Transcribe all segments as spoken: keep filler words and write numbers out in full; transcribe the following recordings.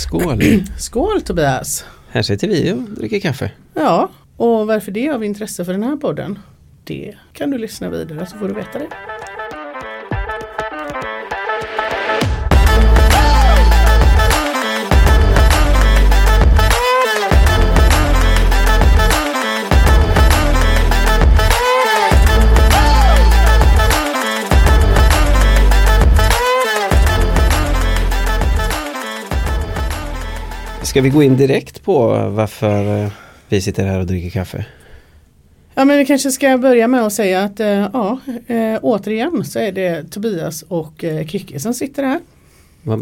Skål. Skål, Tobias. Här sitter vi och dricker kaffe. Ja, och varför det är av intresse för den här podden, det kan du lyssna vidare så får du veta det. Ska vi gå in direkt på varför vi sitter här och dricker kaffe? Ja, men vi kanske ska börja med att säga att ja, återigen så är det Tobias och Kiki som sitter här.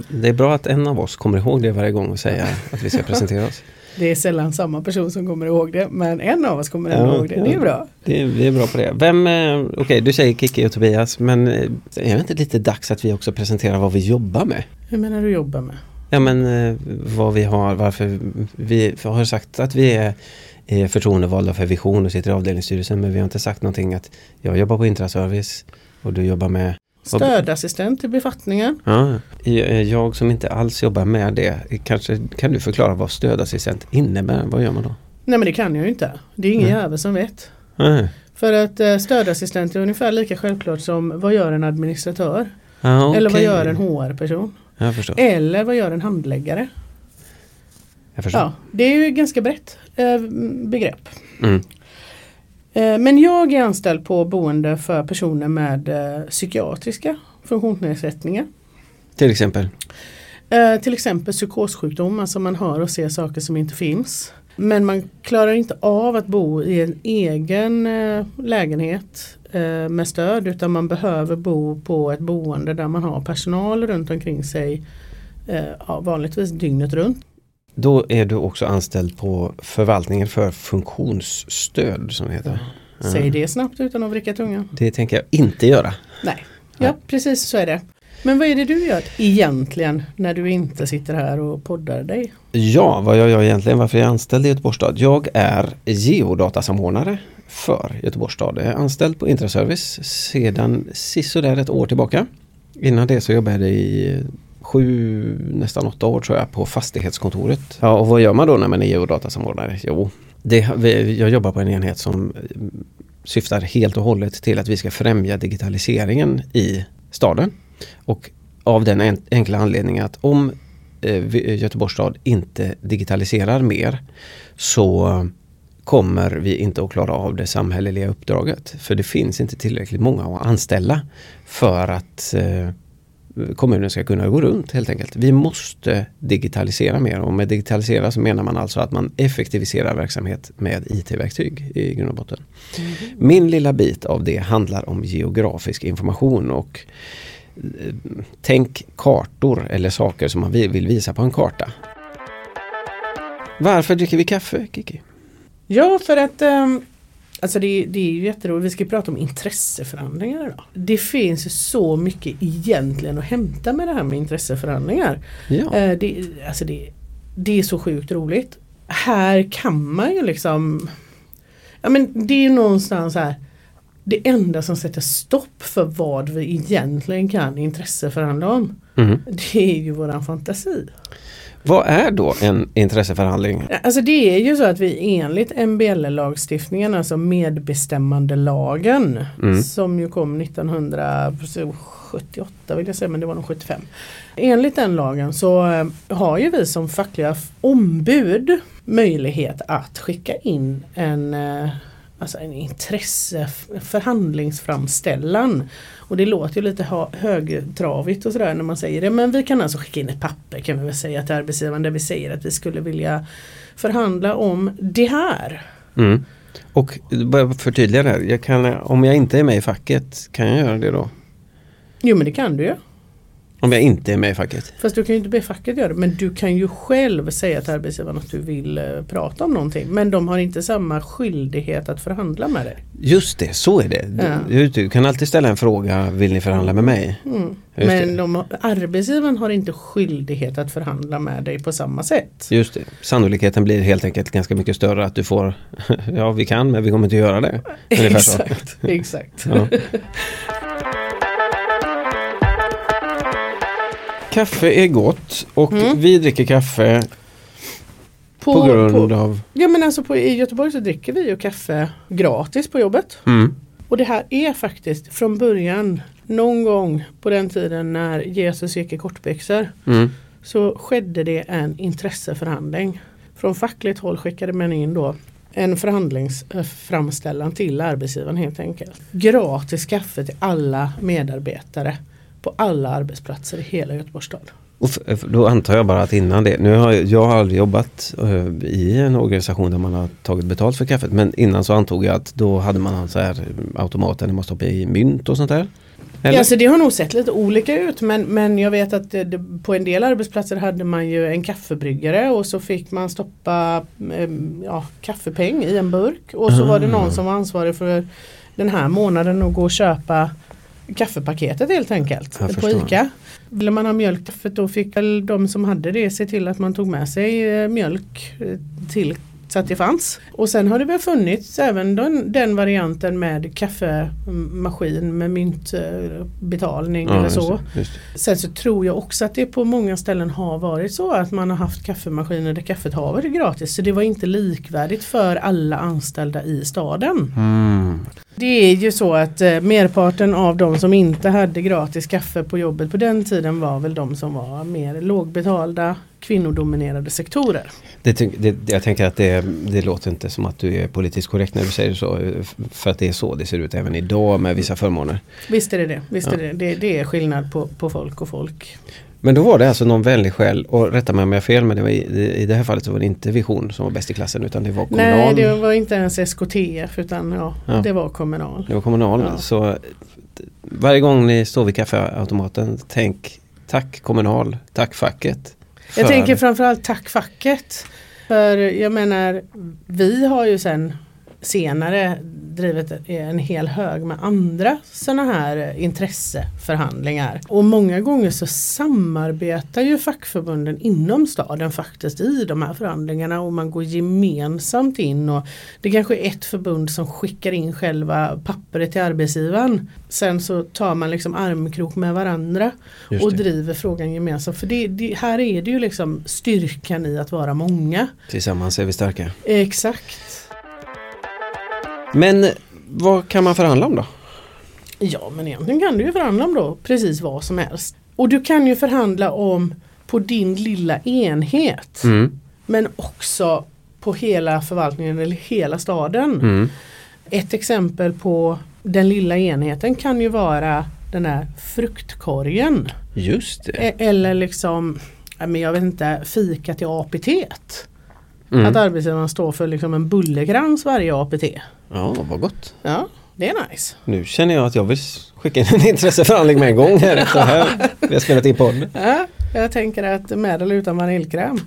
Det är bra att en av oss kommer ihåg det varje gång och säga att vi ska presentera oss. Det är sällan samma person som kommer ihåg det, men en av oss kommer ja, ihåg det. Ja. Det är bra. Det är, vi är bra på det. Vem, okej, okay, du säger Kiki och Tobias, men är det inte lite dags att vi också presenterar vad vi jobbar med? Hur menar du jobbar med? Ja, men vad vi har, varför vi har sagt att vi är, är förtroendevalda för Vision och sitter i avdelningsstyrelsen, men vi har inte sagt någonting att jag jobbar på Intraservice och du jobbar med... Stödassistent i befattningen. Ja, jag som inte alls jobbar med det, kanske kan du förklara vad stödassistent innebär? Vad gör man då? Nej, men det kan jag ju inte. Det är ingen mm. jävel som vet. Mm. För att stödassistent är ungefär lika självklart som vad gör en administratör? Ah, okay. Eller vad gör en H R-person? Jag förstår. Eller vad gör en handläggare? Jag förstår. Ja, det är ju ganska brett eh, begrepp. Mm. Eh, men jag är anställd på boende för personer med eh, psykiatriska funktionsnedsättningar. Till exempel? Eh, till exempel psykossjukdom, alltså man hör och ser saker som inte finns. Men man klarar inte av att bo i en egen eh, lägenhet med stöd, utan man behöver bo på ett boende där man har personal runt omkring sig, ja, vanligtvis dygnet runt. Då är du också anställd på förvaltningen för funktionsstöd som det heter. Ja. Säg det snabbt utan att vricka tungan. Det tänker jag inte göra. Nej, ja, precis så är det. Men vad är det du gör egentligen när du inte sitter här och poddar dig? Ja, vad jag gör egentligen, varför jag är anställd i Göteborgs stad. Jag är geodatasamordnare för Göteborgs stad. Jag är anställd på Intraservice sedan sisådär ett år tillbaka. Innan det så jobbade jag i sju, nästan åtta år tror jag, på fastighetskontoret. Ja, och vad gör man då när man är geodatasamordnare? Jo, det, jag jobbar på en enhet som syftar helt och hållet till att vi ska främja digitaliseringen i staden. Och av den enkla anledningen att om Göteborgs stad inte digitaliserar mer så kommer vi inte att klara av det samhälleliga uppdraget. För det finns inte tillräckligt många att anställa för att kommunen ska kunna gå runt helt enkelt. Vi måste digitalisera mer, och med digitalisera så menar man alltså att man effektiviserar verksamhet med I T-verktyg i grund och botten. Mm. Min lilla bit av det handlar om geografisk information och tänk kartor eller saker som man vill visa på en karta. Varför dricker vi kaffe, Kiki? Ja, för att um, alltså det, det är ju jätteroligt. Vi ska prata om intresseförhandlingar idag. Det finns ju så mycket egentligen att hämta med det här med intresseförhandlingar. Ja. Uh, det, alltså det, det är så sjukt roligt. Här kan man ju liksom... Ja, men det är ju någonstans här... Det enda som sätter stopp för vad vi egentligen kan intresseförhandla om, mm. det är ju våran fantasi. Vad är då en intresseförhandling? Alltså det är ju så att vi enligt M B L-lagstiftningen, alltså medbestämmandelagen, mm. som ju kom nittonhundrasjuttioåtta vill jag säga, men det var nog sjuttiofem. Enligt den lagen så har ju vi som fackliga ombud möjlighet att skicka in en... Alltså en intresseförhandlingsframställan. Och det låter ju lite ha- högtravigt och sådär när man säger det. Men vi kan alltså skicka in ett papper, kan vi väl säga, till arbetsgivaren där vi säger att vi skulle vilja förhandla om det här. Mm. Och bara förtydliga det här. Jag kan, om jag inte är med i facket, kan jag göra det då? Jo, men det kan du ju. Om jag inte är med i facket? Fast du kan ju inte be facket göra det. Men du kan ju själv säga till arbetsgivaren att du vill eh, prata om någonting. Men de har inte samma skyldighet att förhandla med dig. Just det, så är det. Du, ja. du kan alltid ställa en fråga, vill ni förhandla med mig? Mm. Men de, arbetsgivaren har inte skyldighet att förhandla med dig på samma sätt. Just det. Sannolikheten blir helt enkelt ganska mycket större att du får, ja vi kan men vi kommer inte göra det. Exakt, exakt. Ja. kaffe är gott och mm. vi dricker kaffe på, på grund på, av... Ja, men alltså på, i Göteborg så dricker vi ju kaffe gratis på jobbet. Mm. Och det här är faktiskt från början, någon gång på den tiden när Jesus gick i kortbyxor, mm. så skedde det en intresseförhandling. Från fackligt håll skickade man in då en förhandlingsframställan till arbetsgivaren helt enkelt. Gratis kaffe till alla medarbetare på alla arbetsplatser i hela Göteborgs stad. Och då antar jag bara att innan det, nu har jag, jag har aldrig jobbat i en organisation där man har tagit betalt för kaffet, men innan så antog jag att då hade man så här automater där man stoppade i mynt och sånt där. Ja, alltså det har nog sett lite olika ut, men, men jag vet att det, det, på en del arbetsplatser hade man ju en kaffebryggare och så fick man stoppa eh, ja, kaffepeng i en burk och så ah. var det någon som var ansvarig för den här månaden att gå och köpa kaffepaketet helt enkelt på ICA. Ville man ha mjölk, för då fick väl de som hade det se till att man tog med sig mjölk till så att det fanns. Och sen har det väl funnits även den, den varianten med kaffemaskin med myntbetalning ja, eller så. Just det. Sen så tror jag också att det på många ställen har varit så att man har haft kaffemaskiner där kaffet har varit gratis. Så det var inte likvärdigt för alla anställda i staden. Mm. Det är ju så att eh, merparten av de som inte hade gratis kaffe på jobbet på den tiden var väl de som var mer lågbetalda, kvinnodominerade sektorer. Det, det, jag tänker att det, det låter inte som att du är politiskt korrekt när du säger så, för att det är så det ser ut även idag med vissa förmåner. Visst är det det. Visst ja. är det, det, det är skillnad på, på folk och folk. Men då var det alltså någon vänlig själ, och rätta mig om jag har fel, men det var i, i det här fallet så var det inte Vision som var bäst i klassen utan det var Kommunal. Nej, det var inte ens S K T F utan ja, ja. det var Kommunal. Det var Kommunal, ja. Så varje gång ni står vid kaffeautomaten, tänk tack Kommunal, tack facket. För... Jag tänker framförallt tack facket, för jag menar vi har ju sen senare drivit en hel hög med andra sådana här intresseförhandlingar. Och många gånger så samarbetar ju fackförbunden inom staden faktiskt i de här förhandlingarna och man går gemensamt in, och det kanske är ett förbund som skickar in själva pappret till arbetsgivaren. Sen så tar man liksom armkrok med varandra och driver frågan gemensamt. För det, det, här är det ju liksom styrkan i att vara många. Tillsammans är vi starka. Exakt. Men vad kan man förhandla om då? Ja, men egentligen kan du ju förhandla om då precis vad som helst. Och du kan ju förhandla om på din lilla enhet. Mm. Men också på hela förvaltningen eller hela staden. Mm. Ett exempel på den lilla enheten kan ju vara den här fruktkorgen. Just det. E- eller liksom, jag vet inte, fika till A P T-et. Mm. Att arbetsgivaren står för liksom en bullerkrans varje A P T. Ja, vad gott. Ja, det är nice. Nu känner jag att jag vill skicka in en intresseförhandling med en gång här. Så här. Vi har spelat in podden. Ja, jag tänker att med eller utan vaniljkräm.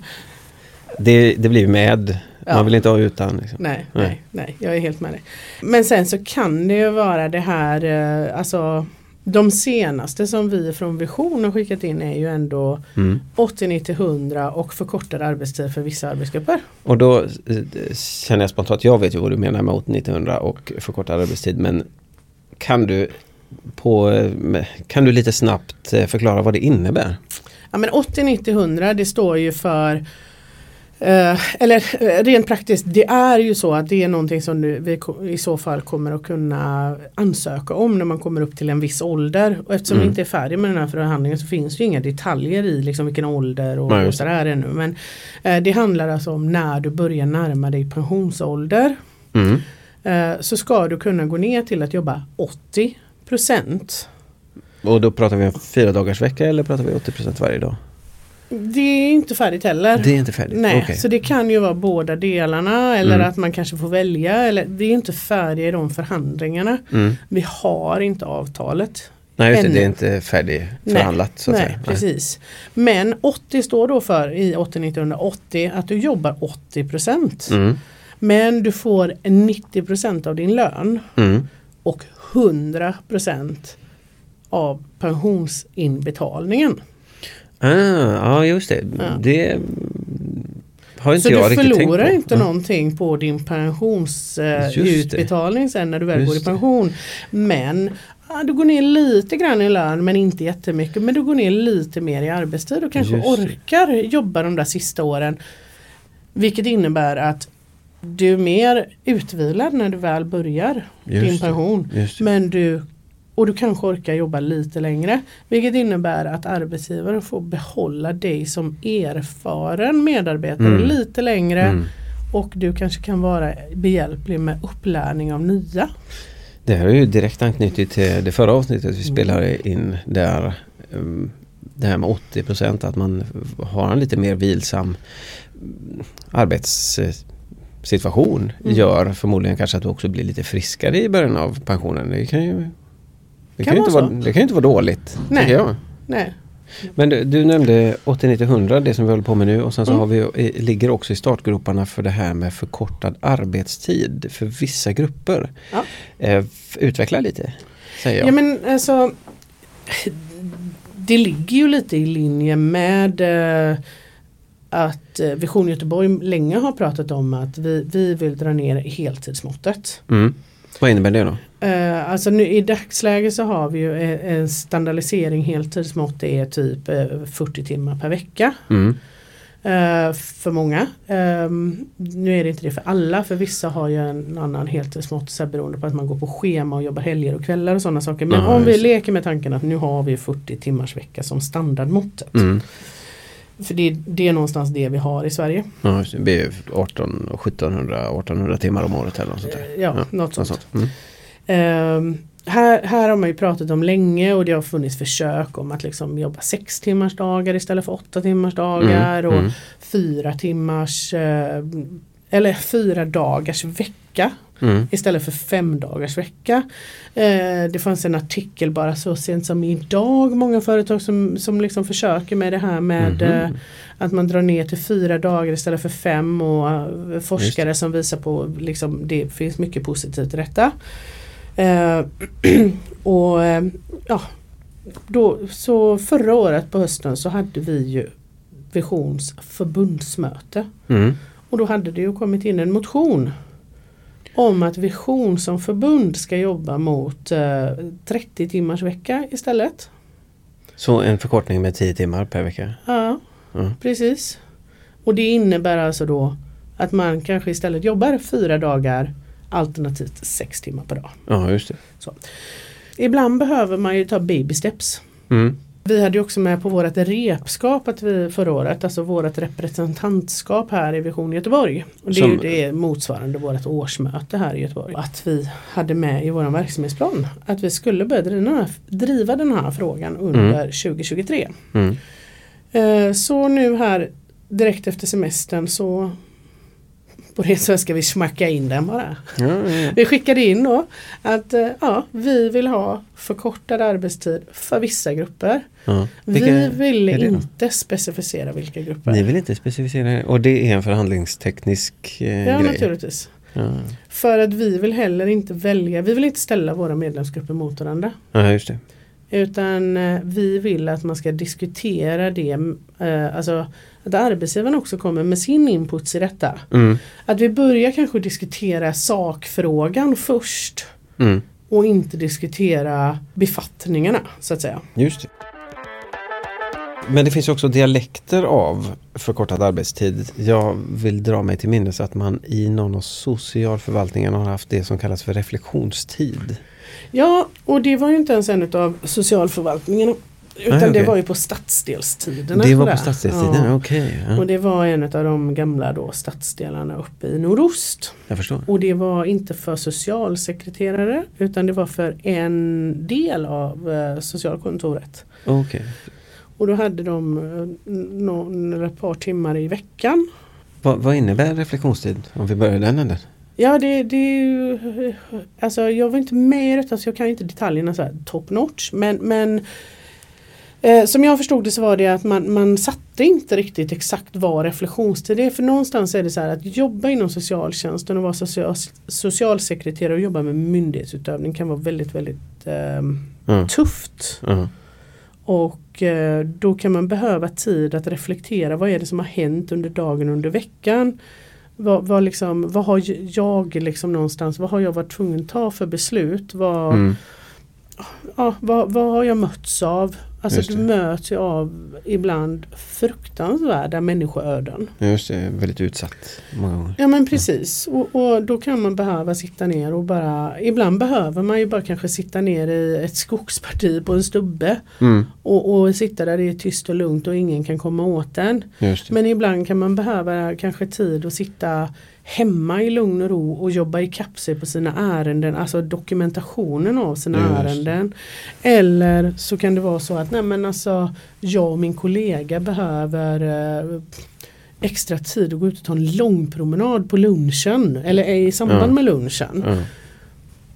Det, det blir med. Man ja. vill inte ha utan. Liksom. Nej, nej, nej, nej. Jag är helt med dig. Men sen så kan det ju vara det här, alltså... De senaste som vi från Vision har skickat in är ju ändå mm. åttio nittio hundra och förkortad arbetstid för vissa arbetsgrupper. Och då känner jag spontant, jag vet ju vad du menar med åttio nittio hundra och förkortad arbetstid, men kan du, på, kan du lite snabbt förklara vad det innebär? Ja, men åttio nittio hundra det står ju för... Uh, eller rent praktiskt, det är ju så att det är någonting som du, vi i så fall kommer att kunna ansöka om när man kommer upp till en viss ålder. Och eftersom mm. vi inte är färdiga med den här förhandlingen så finns ju inga detaljer i liksom vilken ålder och, och sådär ännu. Men uh, det handlar alltså om när du börjar närma dig pensionsålder mm. uh, så ska du kunna gå ner till att jobba åttio procent. Och då pratar vi om fyra dagars vecka eller pratar vi åttio procent varje dag? Det är inte färdigt heller. Det är inte färdigt. Nej, okay. Så det kan ju vara båda delarna eller mm. att man kanske får välja. Eller, det är inte färdiga i de förhandlingarna. Mm. Vi har inte avtalet. Nej, just det, det är inte färdigförhandlat. Nej, så att nej säga. Precis. Nej. Men åttio står då för i åttio nitton åttio att du jobbar åttio procent. Mm. Men du får nittio procent av din lön mm. och hundra procent av pensionsinbetalningen. Ah, ja, just det. Ja. Det har inte så jag riktigt tänkt på. Så du förlorar inte mm. någonting på din pensionsutbetalning eh, sen när du väl Just går i pension. Det. Men ah, du går ner lite grann i lön, men inte jättemycket. Men du går ner lite mer i arbetstid och kanske Just orkar det. jobba de där sista åren. Vilket innebär att du är mer utvilad när du väl börjar Just din pension. Men du... Och du kanske orkar jobba lite längre. Vilket innebär att arbetsgivaren får behålla dig som erfaren medarbetare mm. lite längre. Mm. Och du kanske kan vara behjälplig med upplärning av nya. Det här är ju direkt anknytning till det förra avsnittet vi spelade in. Där det här med åttio procent. Att man har en lite mer vilsam arbets... situation mm. gör förmodligen kanske att du också blir lite friskare i början av pensionen. Det kan ju, det kan kan ju inte vara, det kan ju inte vara dåligt. Nej. Nej. Men du, du nämnde åttio nio hundra, det som vi håller på med nu, och sen så mm. har vi, ligger också i startgroparna för det här med förkortad arbetstid för vissa grupper. Ja. Eh, utveckla lite, säger jag. Ja, men alltså det ligger ju lite i linje med eh, att Vision Göteborg länge har pratat om att vi, vi vill dra ner heltidsmåttet. Mm. Vad innebär det då? Uh, alltså nu, i dagsläget så har vi ju en, en standardisering. Heltidsmått det är typ uh, fyrtio timmar per vecka. Mm. Uh, för många. Uh, nu är det inte det för alla. För vissa har ju en annan heltidsmått så beroende på att man går på schema och jobbar helger och kvällar och sådana saker. Men Aha, om vi leker med tanken att nu har vi fyrtio timmars vecka som standardmåttet. Mm. För det, det är någonstans det vi har i Sverige. Ja, det är arton hundra, sjuttonhundra, artonhundra timmar om året eller något sånt där. Ja, ja något sånt. Något sånt. Mm. Um, här, här har man ju pratat om länge och det har funnits försök om att liksom jobba sex timmars dagar istället för åtta timmars dagar mm. och mm. fyra timmars eller fyra dagars vecka mm. istället för fem dagars vecka. Uh, det fanns en artikel bara så sent som idag, många företag som, som liksom försöker med det här med mm. uh, att man drar ner till fyra dagar istället för fem och uh, forskare som visar på liksom, det finns mycket positivt i detta. Uh, och uh, ja, då, så förra året på hösten så hade vi ju Visions förbundsmöte mm. och då hade det ju kommit in en motion om att Vision som förbund ska jobba mot eh, trettio timmars vecka istället. Så en förkortning med tio timmar per vecka? Ja, mm. precis. Och det innebär alltså då att man kanske istället jobbar fyra dagar alternativt sex timmar per dag. Ja, just det. Så. Ibland behöver man ju ta baby steps. Mm. Vi hade ju också med på vårt repskap att vi förra året, alltså vårt representantskap här i Vision Göteborg. Och det Som, är ju det motsvarande vårt årsmöte här i Göteborg. Att vi hade med i vår verksamhetsplan att vi skulle börja den här, driva den här frågan under mm. tjugo tjugotre. Mm. Eh, så nu här direkt efter semestern så på det så ska vi smacka in den bara. Ja, ja, ja. Vi skickade in då att ja, vi vill ha förkortad arbetstid för vissa grupper. Ja. Vi ville inte specificera vilka grupper. Ni vill inte specificera, och det är en förhandlingsteknisk eh, ja, grej. Ja, naturligtvis. Ja. För att vi vill heller inte välja, vi vill inte ställa våra medlemsgrupper mot varandra. Ja, just det. Utan eh, vi vill att man ska diskutera det, eh, alltså att arbetsgivaren också kommer med sin input i detta. Mm. Att vi börjar kanske diskutera sakfrågan först mm. och inte diskutera befattningarna så att säga. Just det. Men det finns också dialekter av förkortad arbetstid. Jag vill dra mig till minnes att man i någon av socialförvaltningarna har haft det som kallas för reflektionstid. Ja, och det var ju inte ens en av socialförvaltningarna. Utan ah, okay. det var ju på stadsdelstiderna. Det var där. På stadsdelstiderna, ja. okej. Okay, ja. Och det var en av de gamla då stadsdelarna uppe i nordost. Jag förstår. Och det var inte för socialsekreterare utan det var för en del av eh, socialkontoret. Okej. Okay. Och då hade de eh, några par timmar i veckan. Va, vad innebär reflektionstid om vi börjar den änden? Ja, det, det är ju... Alltså, jag var inte med i detta så jag kan inte detaljerna så här top notch. Men... men Eh, som jag förstod det så var det att man, man satte inte riktigt exakt vad reflektionstid är. För någonstans är det så här att jobba inom socialtjänsten och vara social, socialsekreterare och jobba med myndighetsutövning kan vara väldigt, väldigt eh, mm. tufft. Mm. Och eh, då kan man behöva tid att reflektera. Vad är det som har hänt under dagen, under veckan? Vad, vad, liksom, vad har jag liksom någonstans? Vad har jag varit tvungen att ta för beslut? Vad, mm. ja, vad, vad har jag mötts av? Alltså du möts ju av ibland fruktansvärda människoöden. Just det, väldigt utsatt många gånger. Ja men precis. Ja. Och, och då kan man behöva sitta ner och bara... Ibland behöver man ju bara kanske sitta ner i ett skogsparti på en stubbe. Mm. Och, och sitta där det är tyst och lugnt och ingen kan komma åt en. Men ibland kan man behöva kanske tid att sitta hemma i lugn och ro och jobba i kapsel på sina ärenden, alltså dokumentationen av sina Just. ärenden. Eller så kan det vara så att nej men alltså, jag och min kollega behöver eh, extra tid att gå ut och ta en lång promenad på lunchen eller i samband ja. med lunchen ja.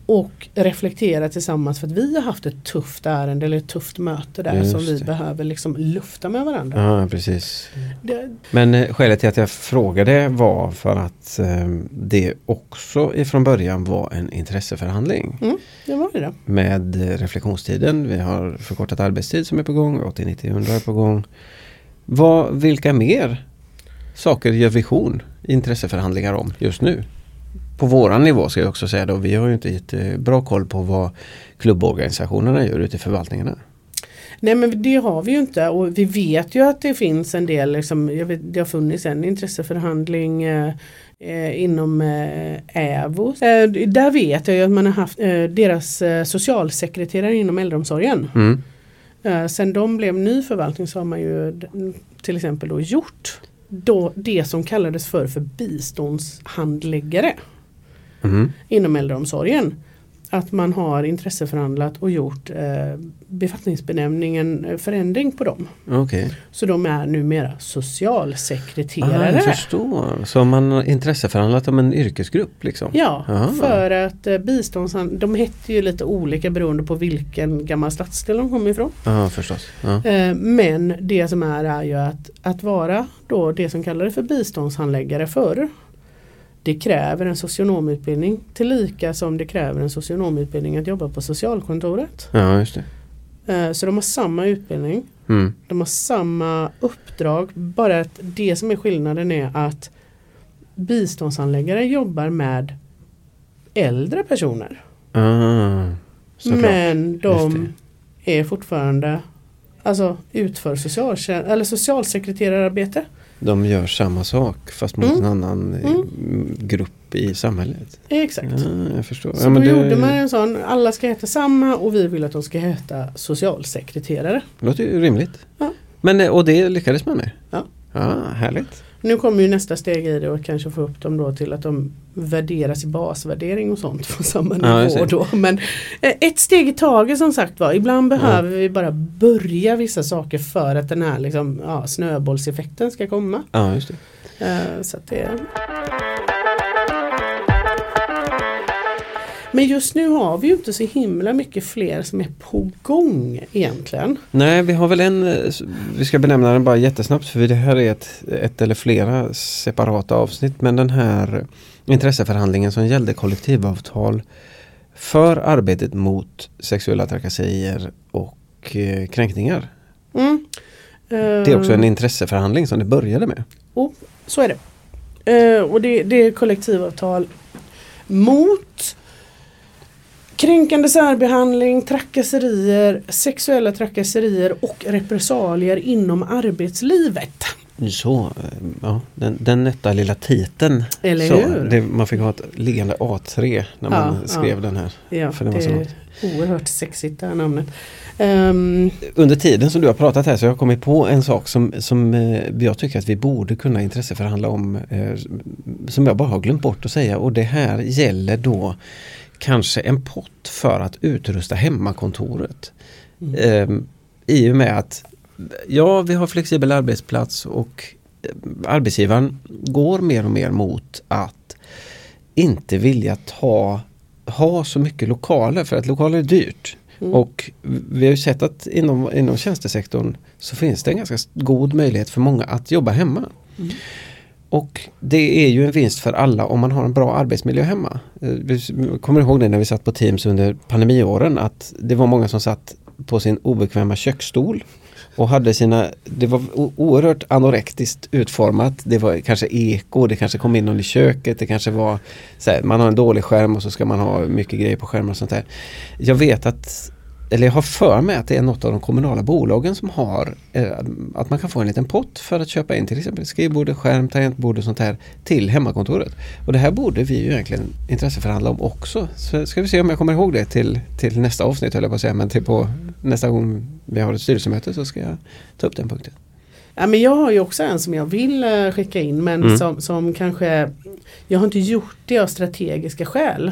och reflektera tillsammans för att vi har haft ett tufft ärende eller ett tufft möte där Just som vi det. behöver liksom lufta med varandra. Ja, precis. Det, men eh, skälet till att jag frågade var för att eh, det också ifrån början var en intresseförhandling. Mm, det var det. Med eh, reflektionstiden. Vi har förkortat arbetstid som är på gång. åttio nittio hundra är på gång. Vad, vilka mer saker gör Vision intresseförhandlingar om just nu? På våran nivå ska jag också säga då, vi har ju inte jättebra koll på vad klubborganisationerna gör ute i förvaltningarna. Nej men det har vi ju inte, och vi vet ju att det finns en del, liksom, jag vet, det har funnits en intresseförhandling eh, eh, inom eh, Ävo. Eh, där vet jag ju att man har haft eh, deras eh, socialsekreterare inom äldreomsorgen. Mm. Eh, sen de blev ny förvaltning så har man ju till exempel då gjort då, det som kallades för, för biståndshandläggare. Mm. Inom äldreomsorgen, att man har intresseförhandlat och gjort eh, befattningsbenämningen förändring på dem. Okay. Så de är numera socialsekreterare. Ah, jag förstår. Så man har intresseförhandlat om en yrkesgrupp liksom? Ja, Aha. för att eh, biståndshand... De hette ju lite olika beroende på vilken gammal stadsdel de kommer ifrån. Ja, förstås. Ja. Eh, men det som är är ju att, att vara då det som kallades för biståndshandläggare förr. Det kräver en socionomutbildning, tillika som det kräver en socionomutbildning att jobba på socialkontoret. Ja, just det. Så de har samma utbildning. Mm. De har samma uppdrag. Bara att det som är skillnaden är att biståndsanläggare jobbar med äldre personer. Ah, såklart. Men de är fortfarande, alltså, utför socialtjän- eller socialsekreterararbete. De gör samma sak fast mot mm. en annan mm. grupp i samhället. Exakt. Ja, jag förstår. Så ja, men då det... gjorde man en sån, alla ska heta samma och vi vill att de ska heta socialsekreterare. Det låter ju rimligt. Ja. Men, och det lyckades man med? Ja. Ja, härligt. Nu kommer ju nästa steg i det och kanske få upp dem då till att de värderas i basvärdering och sånt på samma nivå ja, då. Men ett steg i taget som sagt var. Ibland behöver ja. vi bara börja vissa saker för att den här liksom, ja, snöbollseffekten ska komma. Ja, just det. Så att det... Men just nu har vi ju inte så himla mycket fler som är på gång egentligen. Nej, vi har väl en, vi ska benämna den bara jättesnabbt för det här är ett, ett eller flera separata avsnitt. Men den här intresseförhandlingen som gällde kollektivavtal för arbetet mot sexuella trakasserier och kränkningar. Mm. Det är också en intresseförhandling som det började med. Oh, så är det. Uh, och det, det är kollektivavtal mot... kränkande särbehandling, trakasserier, sexuella trakasserier och repressalier inom arbetslivet. Så, ja, den, den nätta lilla titeln. Eller så, hur? Det, man fick ha ett liggande A tre när ja, man skrev ja. den här. Ja, för det, det var är oerhört sexigt det här namnet. Um, Under tiden som du har pratat här så har jag kommit på en sak som, som jag tycker att vi borde kunna intresseförhandla om. Som jag bara har glömt bort att säga. Och det här gäller då... kanske en pott för att utrusta hemmakontoret. Mm. Ehm, I och med att ja, vi har flexibel arbetsplats och eh, arbetsgivaren går mer och mer mot att inte vilja ta, ha så mycket lokaler för att lokaler är dyrt. Mm. Och vi har ju sett att inom, inom tjänstesektorn så finns det en ganska god möjlighet för många att jobba hemma. Mm. Och det är ju en vinst för alla om man har en bra arbetsmiljö hemma. Vi kommer ihåg det när vi satt på Teams under pandemiåren att det var många som satt på sin obekväma köksstol och hade sina, det var o- oerhört anorektiskt utformat. Det var kanske eko, det kanske kom in någon i köket, det kanske var så här, man har en dålig skärm och så ska man ha mycket grejer på skärmen och sånt där. Jag vet att, eller jag har för mig att det är något av de kommunala bolagen som har, att man kan få en liten pott för att köpa in till exempel skrivbord, skärm, tangentbord och sånt här till hemmakontoret. Och det här borde vi ju egentligen intresseförhandla om också. Så ska vi se om jag kommer ihåg det till, till nästa avsnitt, höll jag på att säga, men till på nästa gång vi har ett styrelsemöte så ska jag ta upp den punkten. Ja, men jag har ju också en som jag vill skicka in, men mm. som, som kanske, jag har inte gjort det av strategiska skäl.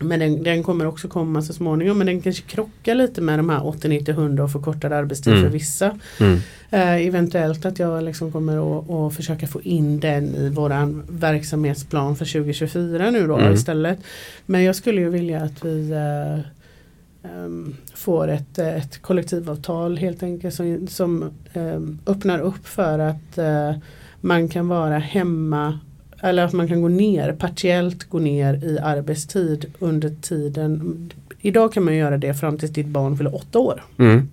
Men den, den kommer också komma så småningom, men den kanske krockar lite med de här åttio nittio hundra och förkortad arbetstid mm. för vissa. Mm. Eh, eventuellt att jag liksom kommer att, att försöka få in den i våran verksamhetsplan för tjugo tjugofyra nu då mm. istället. Men jag skulle ju vilja att vi eh, um, får ett, ett kollektivavtal helt enkelt som, som eh, öppnar upp för att eh, man kan vara hemma. Eller att man kan gå ner, partiellt gå ner i arbetstid under tiden. Idag kan man göra det fram tills ditt barn fyller åtta år. Mm.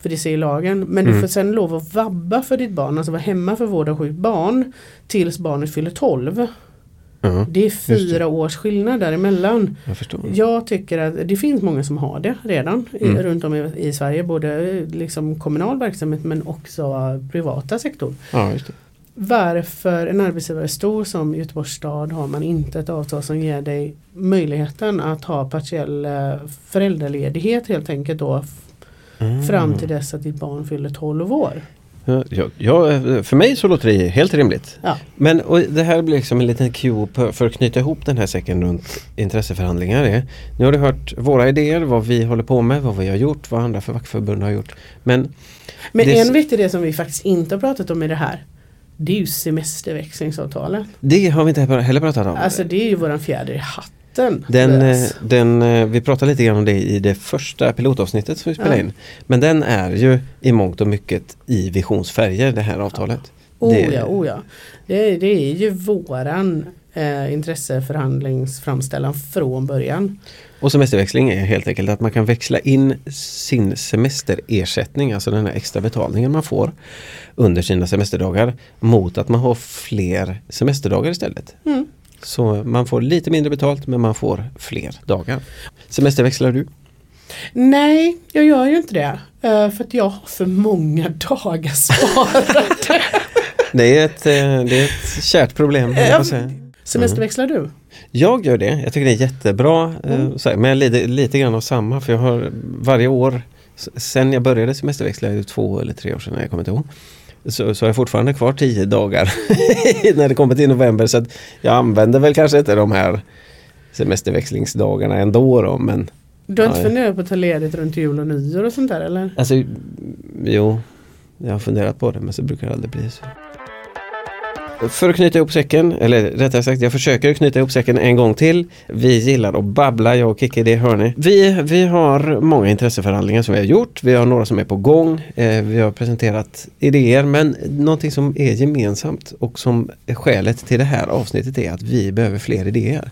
För det ser i lagen. Men mm. du får sen lov att vabba för ditt barn. Alltså vara hemma för vård av sjukt barn tills barnet fyller tolv. Uh-huh. Det är fyra det. års skillnad däremellan. Jag förstår. Jag tycker att det finns många som har det redan mm. i, runt om i, i Sverige. Både liksom kommunal verksamhet men också privata sektor. Ja, just det. Varför en arbetsgivare stor som Göteborgs stad har man inte ett avtal som ger dig möjligheten att ha partiell föräldraledighet helt enkelt då mm. fram till dess att ditt barn fyller tolv år? Ja, ja, för mig så låter det helt rimligt. Ja. Men och det här blir liksom en liten cue på, för att knyta ihop den här säcken runt intresseförhandlingar. Är. Nu har du hört våra idéer, vad vi håller på med, vad vi har gjort, vad andra fackförbund har gjort. Men, Men det, en viktig del som vi faktiskt inte har pratat om i det här, det är ju semesterväxlingsavtalet. Det har vi inte heller pratat om. Alltså det är ju våran fjäder i hatten. Den, den, vi pratade lite grann om det i det första pilotavsnittet som vi spelade ja. in. Men den är ju i mångt och mycket i visionsfärger, det här avtalet. Ja. Oh det, ja, oh ja. Det, det är ju våran eh, intresseförhandlingsframställan från början. Och semesterväxling är helt enkelt att man kan växla in sin semesterersättning, alltså den här extra betalningen man får under sina semesterdagar, mot att man har fler semesterdagar istället. Mm. Så man får lite mindre betalt men man får fler dagar. Semesterväxlar du? Nej, jag gör ju inte det. För att jag har för många dagar sparade. Det är ett, det är ett kärt problem. Jag semesterväxlar du? Jag gör det. Jag tycker det är jättebra. Mm. Så här, men jag lider lite grann av samma. För jag har varje år, sen jag började semesterväxla, det är två eller tre år sedan, jag kommer inte ihåg. Så, så har jag fortfarande kvar tio dagar när det kommer till november. Så att jag använder väl kanske inte de här semesterväxlingsdagarna ändå då, men... Du har inte ja, funderat på att ta ledigt runt jul och nyår och sånt där, eller? Alltså, jo. Jag har funderat på det, men så brukar det aldrig bli så. För att knyta ihop säcken, eller rättare sagt, jag försöker knyta ihop säcken en gång till. Vi gillar att babbla, jag och Kiki, det hör ni. Vi, vi har många intresseförhandlingar som vi har gjort. Vi har några som är på gång. Eh, vi har presenterat idéer, men någonting som är gemensamt och som skälet till det här avsnittet är att vi behöver fler idéer.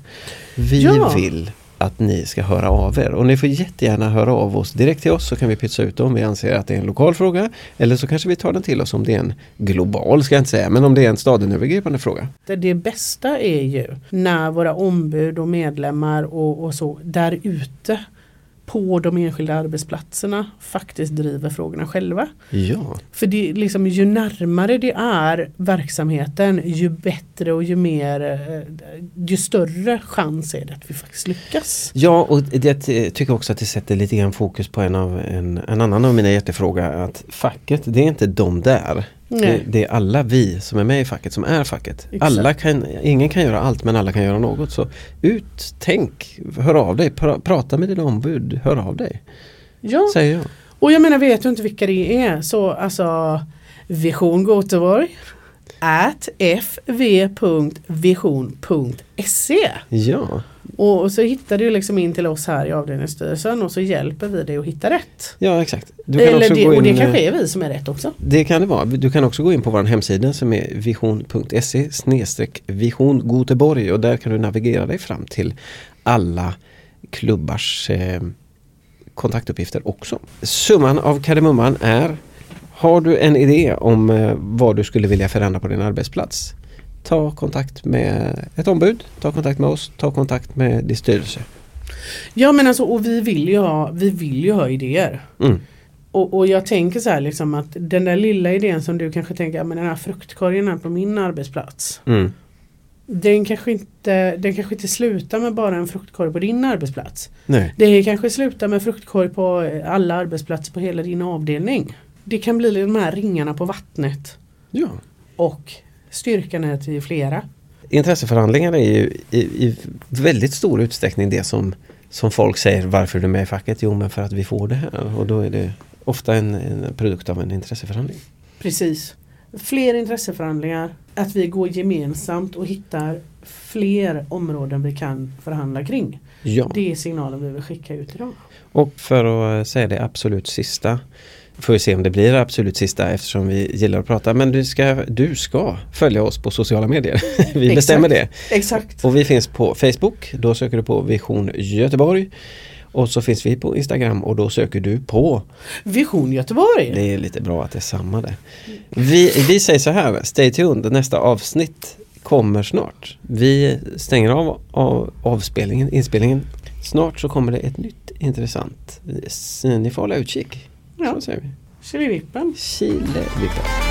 Vi ja. vill att ni ska höra av er. Och ni får jättegärna höra av oss direkt till oss så kan vi pytsa ut om vi anser att det är en lokal fråga. Eller så kanske vi tar den till oss om det är en global, ska jag inte säga. Men om det är en stadenövergripande fråga. Det, det bästa är ju när våra ombud och medlemmar och, och så där ute på de enskilda arbetsplatserna faktiskt driver frågorna själva. Ja. För det, liksom, ju närmare det är verksamheten, ju bättre och ju mer, ju större chans är det att vi faktiskt lyckas. Ja, och det, jag tycker också att det sätter lite grann fokus på en, av, en, en annan av mina hjärtefrågor, att facket, det är inte de där. Det, det är alla vi som är med i facket som är facket. Alla kan, ingen kan göra allt men alla kan göra något. Så ut, tänk, hör av dig, pra, prata med dina ombud, hör av dig. Ja, säger jag. Och jag menar, vet du inte vilka det är så alltså Vision Göteborg at f v punkt vision punkt se. Ja. Och, och så hittar du liksom in till oss här i avdelningsstyrelsen och så hjälper vi dig att hitta rätt. Ja, exakt. Du kan Eller också det, gå in, och det kanske är vi som är rätt också. Det kan det vara. Du kan också gå in på vår hemsida som är vision punkt se snedstreck vision Göteborg och där kan du navigera dig fram till alla klubbars eh, kontaktuppgifter också. Summan av kardemumman är: har du en idé om vad du skulle vilja förändra på din arbetsplats, ta kontakt med ett ombud, ta kontakt med oss, ta kontakt med din styrelse. Ja, men alltså, och vi vill ju ha, vi vill ju ha idéer. Mm. Och, och jag tänker så här liksom att den där lilla idén som du kanske tänker, ja, men den här fruktkorgen är på min arbetsplats. Mm. Den kanske inte, den kanske inte slutar med bara en fruktkorg på din arbetsplats. Nej. Det kanske slutar med fruktkorg på alla arbetsplatser på hela din avdelning. Det kan bli de här ringarna på vattnet. Ja. Och styrkan är till flera. Intresseförhandlingar är ju i, i väldigt stor utsträckning det som, som folk säger, varför är du med i facket? Jo, men för att vi får det här. Och då är det ofta en, en produkt av en intresseförhandling. Precis. Fler intresseförhandlingar, att vi går gemensamt och hittar fler områden vi kan förhandla kring. Ja. Det är signalen vi vill skicka ut idag. Och för att säga det absolut sista, får vi se om det blir det absolut sista eftersom vi gillar att prata. Men du ska, du ska följa oss på sociala medier. Vi bestämmer det. Exakt. Och vi finns på Facebook. Då söker du på Vision Göteborg. Och så finns vi på Instagram och då söker du på Vision Göteborg. Det är lite bra att det är samma där. Vi, vi säger så här, stay tuned. Nästa avsnitt kommer snart. Vi stänger av, av avspelningen, inspelningen. Snart så kommer det ett nytt intressant. Ni får hålla utkik. Ja, så säger vi. Chili-vippen. Chili-vippen.